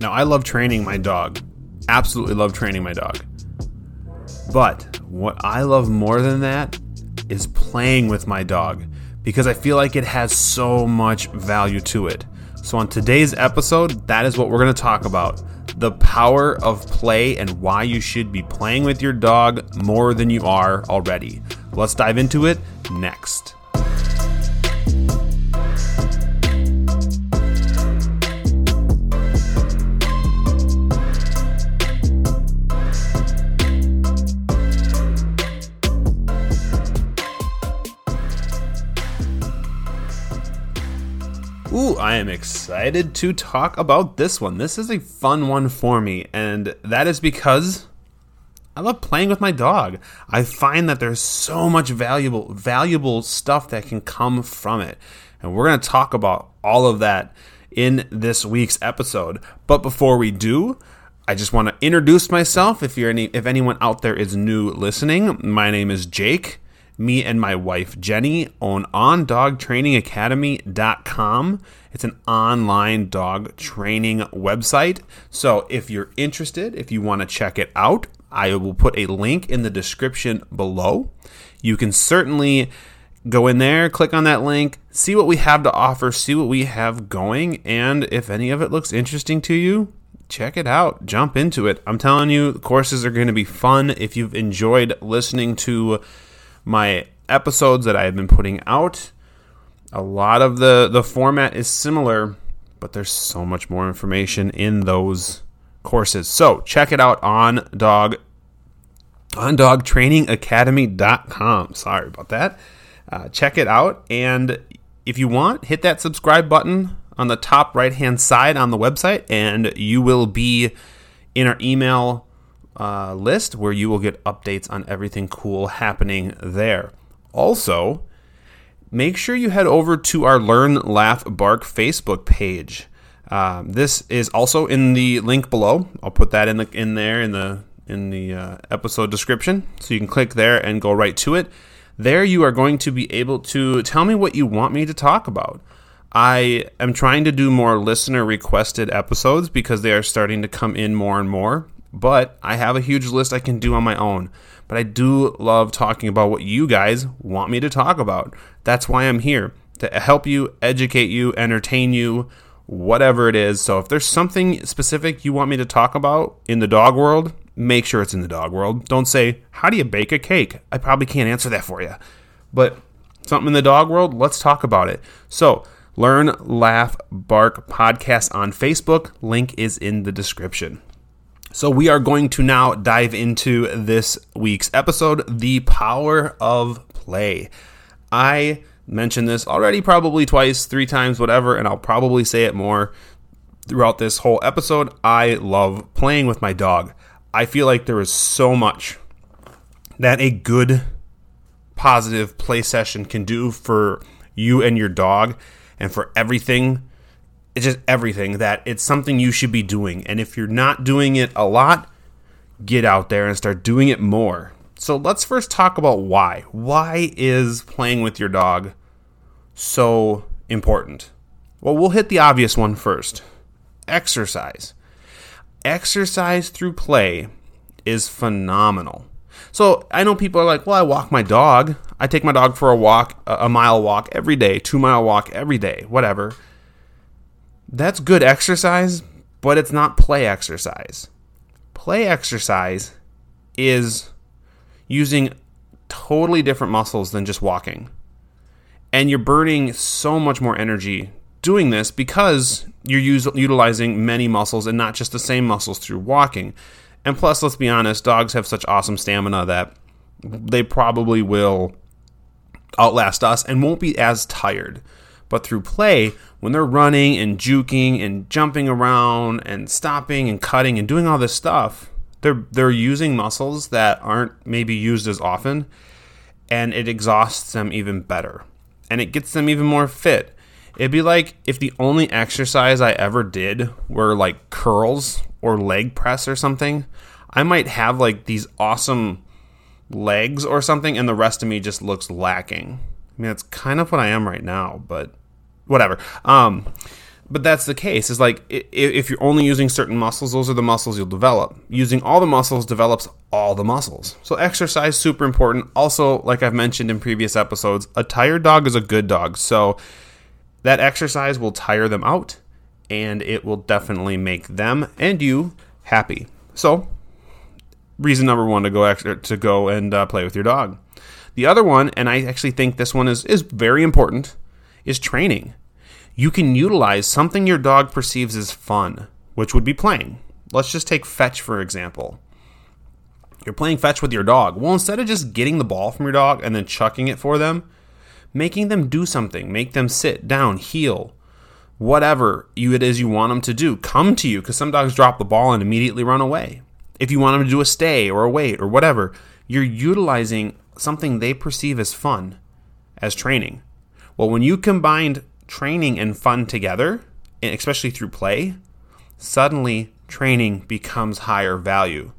Now, I love training my dog. Absolutely love training my dog. But what I love more than that is playing with my dog, because I feel like it has so much value to it. So on today's episode, that is what we're going to talk about. The power of play and why you should be playing with your dog more than you are already. Let's dive into it next. Ooh, I am excited to talk about this one. This is a fun one for me, and that is because I love playing with my dog. I find that there's so much valuable stuff that can come from it, and we're going to talk about all of that in this week's episode. But before we do, I just want to introduce myself. If anyone out there is new listening, my name is Jake. Me and my wife, Jenny, own ondogtrainingacademy.com. It's an online dog training website. So if you're interested, if you want to check it out, I will put a link in the description below. You can certainly go in there, click on that link, see what we have to offer, see what we have going, and if any of it looks interesting to you, check it out. Jump into it. I'm telling you, the courses are going to be fun. If you've enjoyed listening to my episodes that I have been putting out, a lot of the format is similar, but there's so much more information in those courses. So check it out on dogtrainingacademy.com. Sorry about that. Check it out. And if you want, hit that subscribe button on the top right-hand side on the website, and you will be in our email list where you will get updates on everything cool happening there. Also, make sure you head over to our Learn, Laugh, Bark Facebook page. This is also in the link below. I'll put that in the episode description, so you can click there and go right to it. There, you are going to be able to tell me what you want me to talk about. I am trying to do more listener requested episodes because they are starting to come in more and more. But I have a huge list I can do on my own. But I do love talking about what you guys want me to talk about. That's why I'm here, to help you, educate you, entertain you, whatever it is. So if there's something specific you want me to talk about in the dog world, make sure it's in the dog world. Don't say, how do you bake a cake? I probably can't answer that for you. But something in the dog world, let's talk about it. So Learn, Laugh, Bark podcast on Facebook. Link is in the description. So we are going to now dive into this week's episode, The Power of Play. I mentioned this already probably twice, three times, whatever, and I'll probably say it more throughout this whole episode. I love playing with my dog. I feel like there is so much that a good, positive play session can do for you and your dog and for everything. It's just everything, that it's something you should be doing. And if you're not doing it a lot, get out there and start doing it more. So let's first talk about why. Why is playing with your dog so important? Well, we'll hit the obvious one first. Exercise. Exercise through play is phenomenal. So I know people are like, well, I walk my dog. I take my dog for a walk, a mile walk every day, 2 mile walk every day, whatever. That's good exercise, but it's not play exercise. Play exercise is using totally different muscles than just walking. And you're burning so much more energy doing this because you're utilizing many muscles and not just the same muscles through walking. And plus, let's be honest, dogs have such awesome stamina that they probably will outlast us and won't be as tired. But through play, when they're running and juking and jumping around and stopping and cutting and doing all this stuff, they're using muscles that aren't maybe used as often, and it exhausts them even better, and it gets them even more fit. It'd be like if the only exercise I ever did were like curls or leg press or something. I might have like these awesome legs or something, and the rest of me just looks lacking. I mean, that's kind of what I am right now, but whatever. But that's the case. It's like if you're only using certain muscles, those are the muscles you'll develop. Using all the muscles develops all the muscles. So exercise, super important. Also, like I've mentioned in previous episodes, a tired dog is a good dog. So that exercise will tire them out, and it will definitely make them and you happy. So reason number one to go and play with your dog. The other one, and I actually think this one is very important, is training. You can utilize something your dog perceives as fun, which would be playing. Let's just take fetch, for example. You're playing fetch with your dog. Well, instead of just getting the ball from your dog and then chucking it for them, making them do something, make them sit down, heel, whatever it is you want them to do, come to you, because some dogs drop the ball and immediately run away. If you want them to do a stay or a wait or whatever, you're utilizing something they perceive as fun, as training. Well, when you combined training and fun together, and especially through play, suddenly training becomes higher value,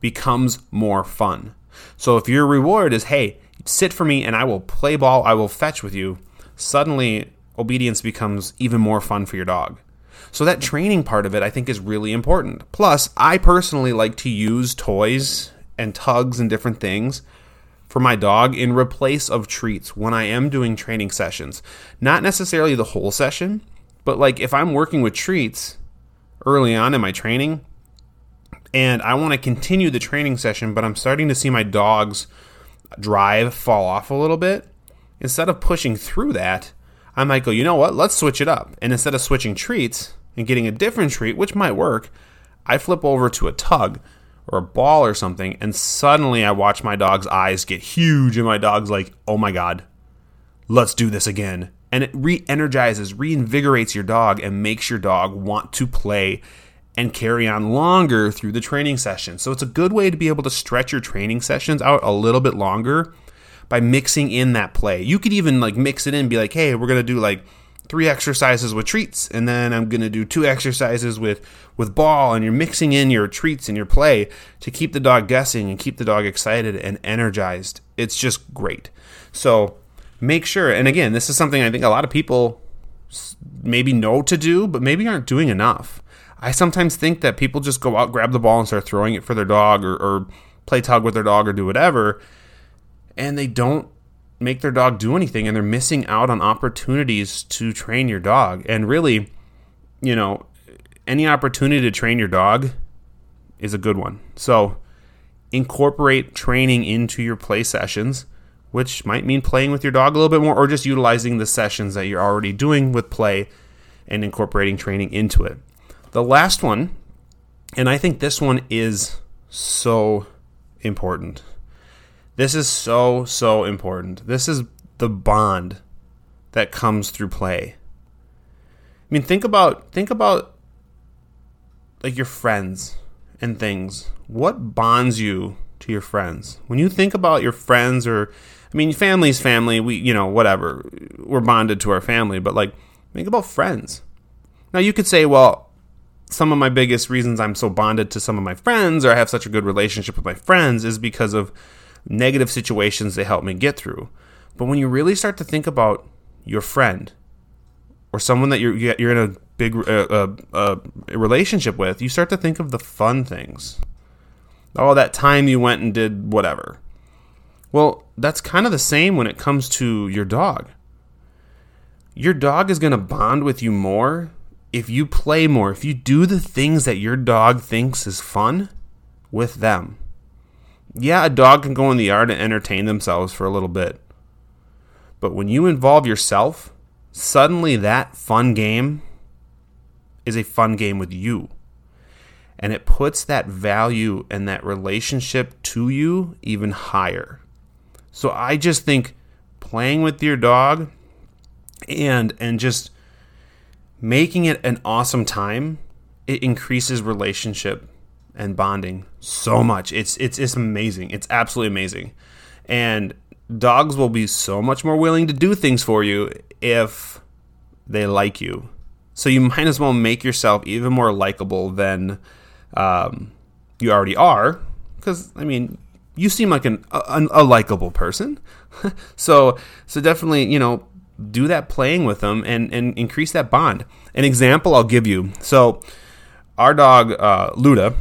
becomes more fun. So if your reward is, hey, sit for me and I will play ball, I will fetch with you, suddenly obedience becomes even more fun for your dog. So that training part of it, I think, is really important. Plus, I personally like to use toys and tugs and different things for my dog in replace of treats when I am doing training sessions. Not necessarily the whole session, but like if I'm working with treats early on in my training and I want to continue the training session, but I'm starting to see my dog's drive fall off a little bit, instead of pushing through that, I might go, you know what, let's switch it up. And instead of switching treats and getting a different treat, which might work, I flip over to a tug or a ball or something, and suddenly I watch my dog's eyes get huge, and my dog's like, oh my God, let's do this again. And it re-energizes, reinvigorates your dog, and makes your dog want to play and carry on longer through the training session. So it's a good way to be able to stretch your training sessions out a little bit longer by mixing in that play. You could even like mix it in, be like, hey, we're going to do like 3 exercises with treats, and then I'm going to do 2 exercises with ball, and you're mixing in your treats and your play to keep the dog guessing and keep the dog excited and energized. It's just great. So make sure, and again, this is something I think a lot of people maybe know to do, but maybe aren't doing enough. I sometimes think that people just go out, grab the ball, and start throwing it for their dog or play tug with their dog or do whatever, and they don't make their dog do anything, and they're missing out on opportunities to train your dog. And really, you know, any opportunity to train your dog is a good one. So incorporate training into your play sessions, which might mean playing with your dog a little bit more, or just utilizing the sessions that you're already doing with play and incorporating training into it. The last one, and I think this one is so important. This is so, so important. This is the bond that comes through play. I mean, think about like your friends and things. What bonds you to your friends? When you think about your friends, or I mean, family's family, we, you know, whatever. We're bonded to our family, but like think about friends. Now you could say, well, some of my biggest reasons I'm so bonded to some of my friends, or I have such a good relationship with my friends, is because of negative situations they help me get through. But when you really start to think about your friend or someone that you're in a big relationship with, you start to think of the fun things. Oh, that time you went and did whatever. Well, that's kind of the same when it comes to your dog. Your dog is going to bond with you more if you play more, if you do the things that your dog thinks is fun with them. Yeah, a dog can go in the yard and entertain themselves for a little bit. But when you involve yourself, suddenly that fun game is a fun game with you. And it puts that value and that relationship to you even higher. So I just think playing with your dog and just making it an awesome time, it increases relationship and bonding so much. It's amazing. It's absolutely amazing. And dogs will be so much more willing to do things for you if they like you. So you might as well make yourself even more likable than you already are, because I mean, you seem like a likable person. So definitely, you know, do that playing with them and increase that bond. An example I'll give you. So our dog, Luda,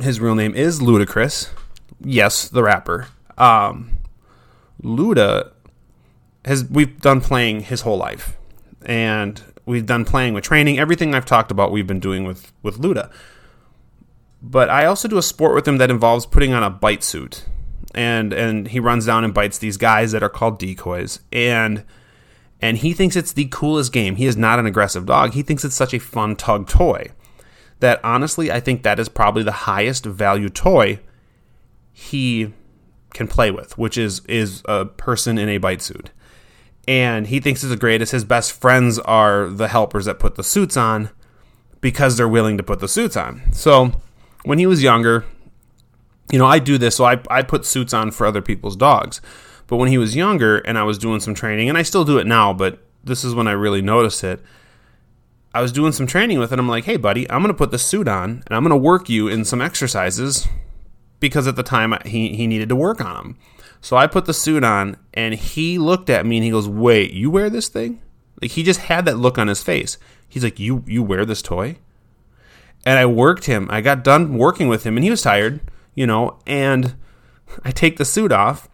his real name is Ludacris. Yes, the rapper. Luda, we've done playing his whole life. And we've done playing with training. Everything I've talked about we've been doing with Luda. But I also do a sport with him that involves putting on a bite suit. And he runs down and bites these guys that are called decoys. And he thinks it's the coolest game. He is not an aggressive dog. He thinks it's such a fun tug toy that honestly, I think that is probably the highest value toy he can play with, which is a person in a bite suit. And he thinks it's the greatest. His best friends are the helpers that put the suits on because they're willing to put the suits on. So when he was younger, you know, I do this, so I put suits on for other people's dogs. But when he was younger and I was doing some training, and I still do it now, but this is when I really noticed it, I was doing some training with it. I'm like, hey, buddy, I'm going to put the suit on and I'm going to work you in some exercises because at the time he needed to work on him. So I put the suit on and he looked at me and he goes, wait, you wear this thing? Like he just had that look on his face. He's like, you wear this toy? And I worked him. I got done working with him and he was tired. You know, and I take the suit off,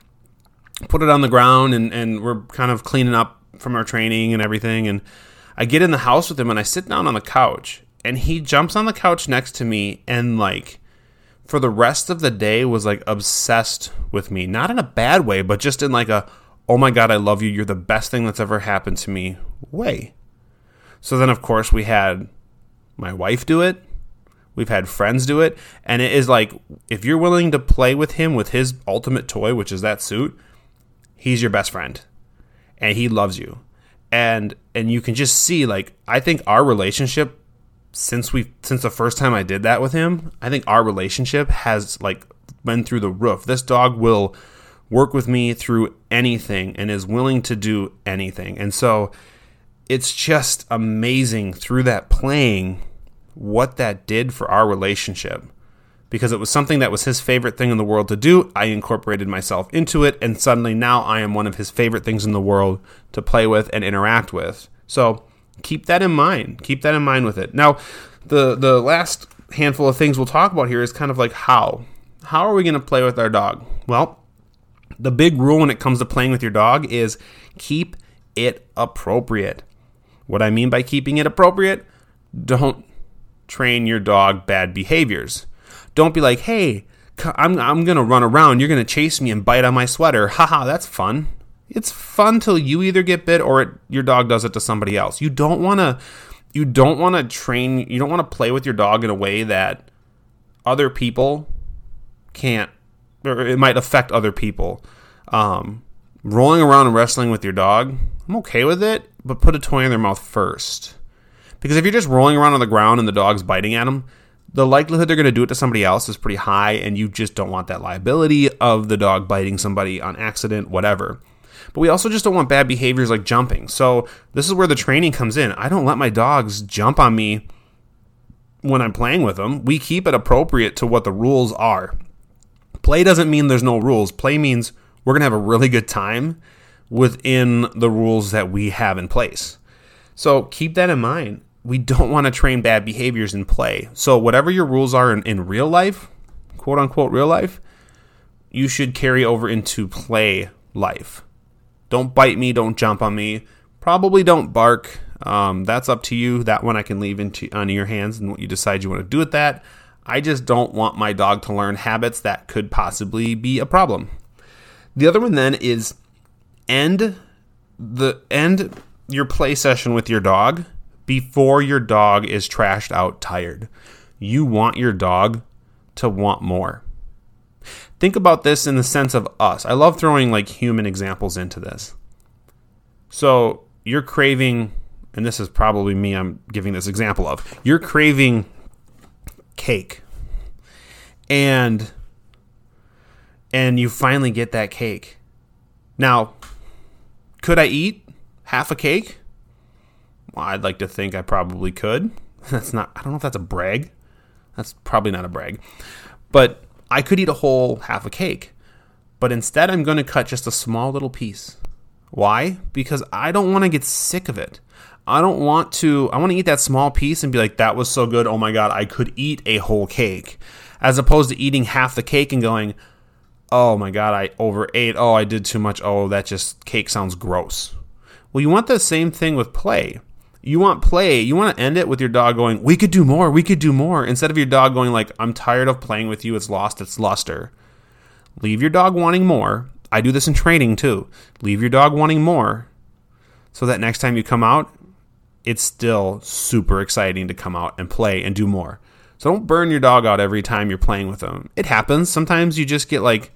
put it on the ground, and we're kind of cleaning up from our training and everything. And I get in the house with him, and I sit down on the couch, and he jumps on the couch next to me, and like for the rest of the day was like obsessed with me, not in a bad way, but just in like a, oh my God, I love you, you're the best thing that's ever happened to me way. So then, of course, we had my wife do it. We've had friends do it, and it is like, if you're willing to play with him with his ultimate toy, which is that suit, he's your best friend, and he loves you. And you can just see, like, I think our relationship, since the first time I did that with him, I think our relationship has, like, been through the roof. This dog will work with me through anything and is willing to do anything. And so it's just amazing through that playing what that did for our relationship, because it was something that was his favorite thing in the world to do. I incorporated myself into it, and suddenly now I am one of his favorite things in the world to play with and interact with. So keep that in mind. Keep that in mind with it. Now, the last handful of things we'll talk about here is kind of like how. How are we going to play with our dog? Well, the big rule when it comes to playing with your dog is keep it appropriate. What I mean by keeping it appropriate, don't train your dog bad behaviors. Don't be like, hey, I'm going to run around. You're going to chase me and bite on my sweater. Haha, that's fun. It's fun till you either get bit or your dog does it to somebody else. You don't want to play with your dog in a way that other people can't, or it might affect other people. Rolling around and wrestling with your dog, I'm okay with it, but put a toy in their mouth first. Because if you're just rolling around on the ground and the dog's biting at them, the likelihood they're going to do it to somebody else is pretty high, and you just don't want that liability of the dog biting somebody on accident, whatever. But we also just don't want bad behaviors like jumping. So this is where the training comes in. I don't let my dogs jump on me when I'm playing with them. We keep it appropriate to what the rules are. Play doesn't mean there's no rules. Play means we're going to have a really good time within the rules that we have in place. So keep that in mind. We don't want to train bad behaviors in play. So whatever your rules are in real life, quote unquote real life, you should carry over into play life. Don't bite me. Don't jump on me. Probably don't bark. That's up to you. That one I can leave onto your hands and what you decide you want to do with that. I just don't want my dog to learn habits that could possibly be a problem. The other one then is end your play session with your dog before your dog is trashed out tired. You want your dog to want more. Think about this in the sense of us. I love throwing like human examples into this. So you're craving, and this is probably me I'm giving this example of, you're craving cake. And you finally get that cake. Now, could I eat half a cake? Well, I'd like to think I probably could. I don't know if that's a brag. That's probably not a brag. But I could eat a whole half a cake. But instead, I'm going to cut just a small little piece. Why? Because I don't want to get sick of it. I want to eat that small piece and be like, that was so good. Oh my God, I could eat a whole cake. As opposed to eating half the cake and going, oh my God, I overate. Oh, I did too much. Oh, cake sounds gross. Well, you want the same thing with play. You want play. You want to end it with your dog going, we could do more. We could do more. Instead of your dog going like, I'm tired of playing with you. It's lost its luster. Leave your dog wanting more. I do this in training too. Leave your dog wanting more so that next time you come out, it's still super exciting to come out and play and do more. So don't burn your dog out every time you're playing with them. It happens. Sometimes you just get like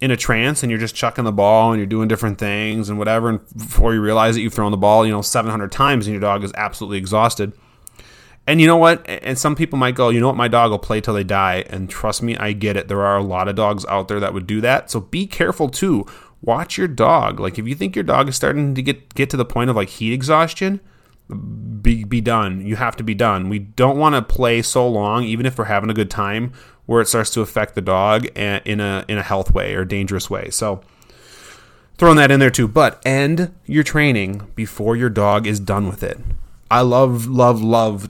in a trance and you're just chucking the ball and you're doing different things and whatever. And before you realize that you've thrown the ball, 700 times and your dog is absolutely exhausted. And you know what? And some people might go, my dog will play till they die. And trust me, I get it. There are a lot of dogs out there that would do that. So be careful too. Watch your dog. Like if you think your dog is starting to get to the point of like heat exhaustion, be done. You have to be done. We don't want to play so long, even if we're having a good time, where it starts to affect the dog in a health way or dangerous way. So throwing that in there too. But end your training before your dog is done with it. I love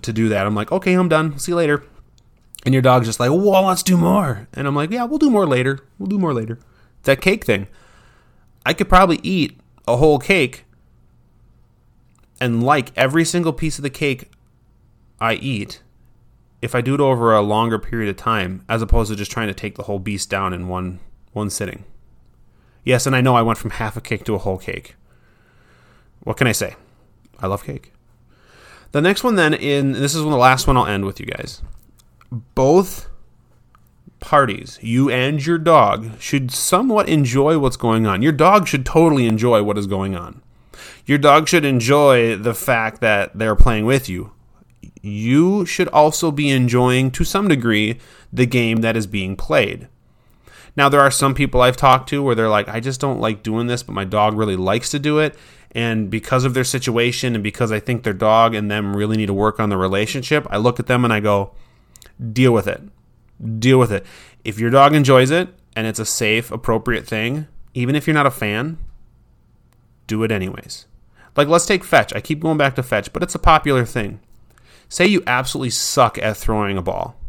to do that. I'm like, okay, I'm done. See you later. And your dog's just like, well, let's do more. And I'm like, yeah, we'll do more later. We'll do more later. That cake thing. I could probably eat a whole cake and like every single piece of the cake I eat if I do it over a longer period of time as opposed to just trying to take the whole beast down in one sitting. Yes, and I know I went from half a cake to a whole cake. What can I say? I love cake. The next one then, this is the last one I'll end with you guys. Both parties, you and your dog, should somewhat enjoy what's going on. Your dog should totally enjoy what is going on. Your dog should enjoy the fact that they're playing with you. You should also be enjoying, to some degree, the game that is being played. Now, there are some people I've talked to where they're like, I just don't like doing this, but my dog really likes to do it. And because of their situation and because I think their dog and them really need to work on the relationship, I look at them and I go, deal with it. Deal with it. If your dog enjoys it and it's a safe, appropriate thing, even if you're not a fan, do it anyways. Like, let's take fetch. I keep going back to fetch, but it's a popular thing. Say you absolutely suck at throwing a ball.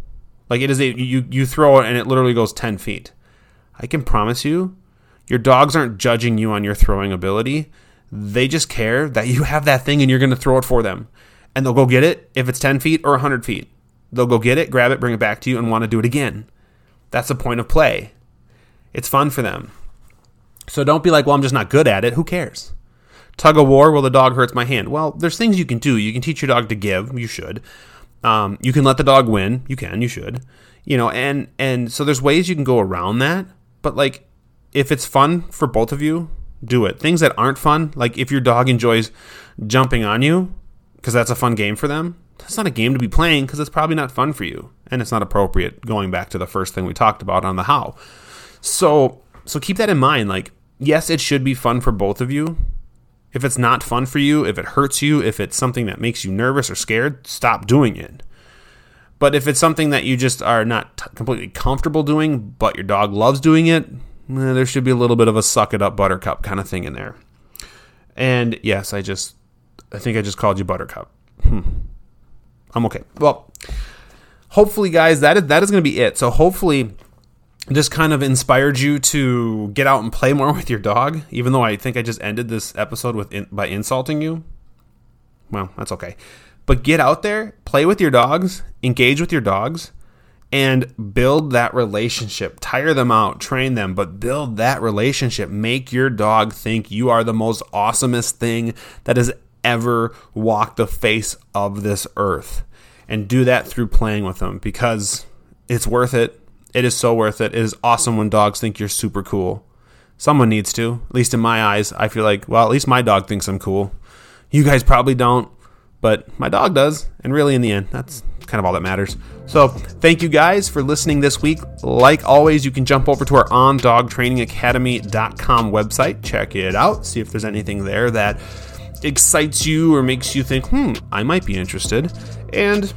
Like, it is you throw it and it literally goes 10 feet. I can promise you, your dogs aren't judging you on your throwing ability. They just care that you have that thing and you're going to throw it for them. And they'll go get it if it's 10 feet or 100 feet. They'll go get it, grab it, bring it back to you, and want to do it again. That's the point of play. It's fun for them. So don't be like, well, I'm just not good at it. Who cares? Tug of war, well, the dog hurts my hand. Well, there's things you can do. You can teach your dog to give. You should. You can let the dog win. You can. You should. And so there's ways you can go around that. But, like, if it's fun for both of you, do it. Things that aren't fun, like if your dog enjoys jumping on you because that's a fun game for them, that's not a game to be playing because it's probably not fun for you. And it's not appropriate, going back to the first thing we talked about on the how. So keep that in mind. Like, yes, it should be fun for both of you. If it's not fun for you, if it hurts you, if it's something that makes you nervous or scared, stop doing it. But if it's something that you just are not completely comfortable doing, but your dog loves doing it, there should be a little bit of a suck it up buttercup kind of thing in there. And yes, I think I just called you buttercup. I'm okay. Well, hopefully, guys, that is going to be it. So hopefully this kind of inspired you to get out and play more with your dog, even though I think I just ended this episode by insulting you. Well, that's okay. But get out there, play with your dogs, engage with your dogs, and build that relationship. Tire them out, train them, but build that relationship. Make your dog think you are the most awesomest thing that has ever walked the face of this earth. And do that through playing with them, because it's worth it. It is so worth it. It is awesome when dogs think you're super cool. Someone needs to, at least in my eyes. I feel like, well, at least my dog thinks I'm cool. You guys probably don't, but my dog does. And really, in the end, that's kind of all that matters. So thank you guys for listening this week. Like always, you can jump over to our ondogtrainingacademy.com website. Check it out. See if there's anything there that excites you or makes you think, I might be interested. And,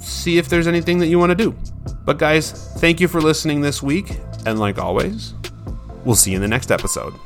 see if there's anything that you want to do. But guys, thank you for listening this week. And like always, we'll see you in the next episode.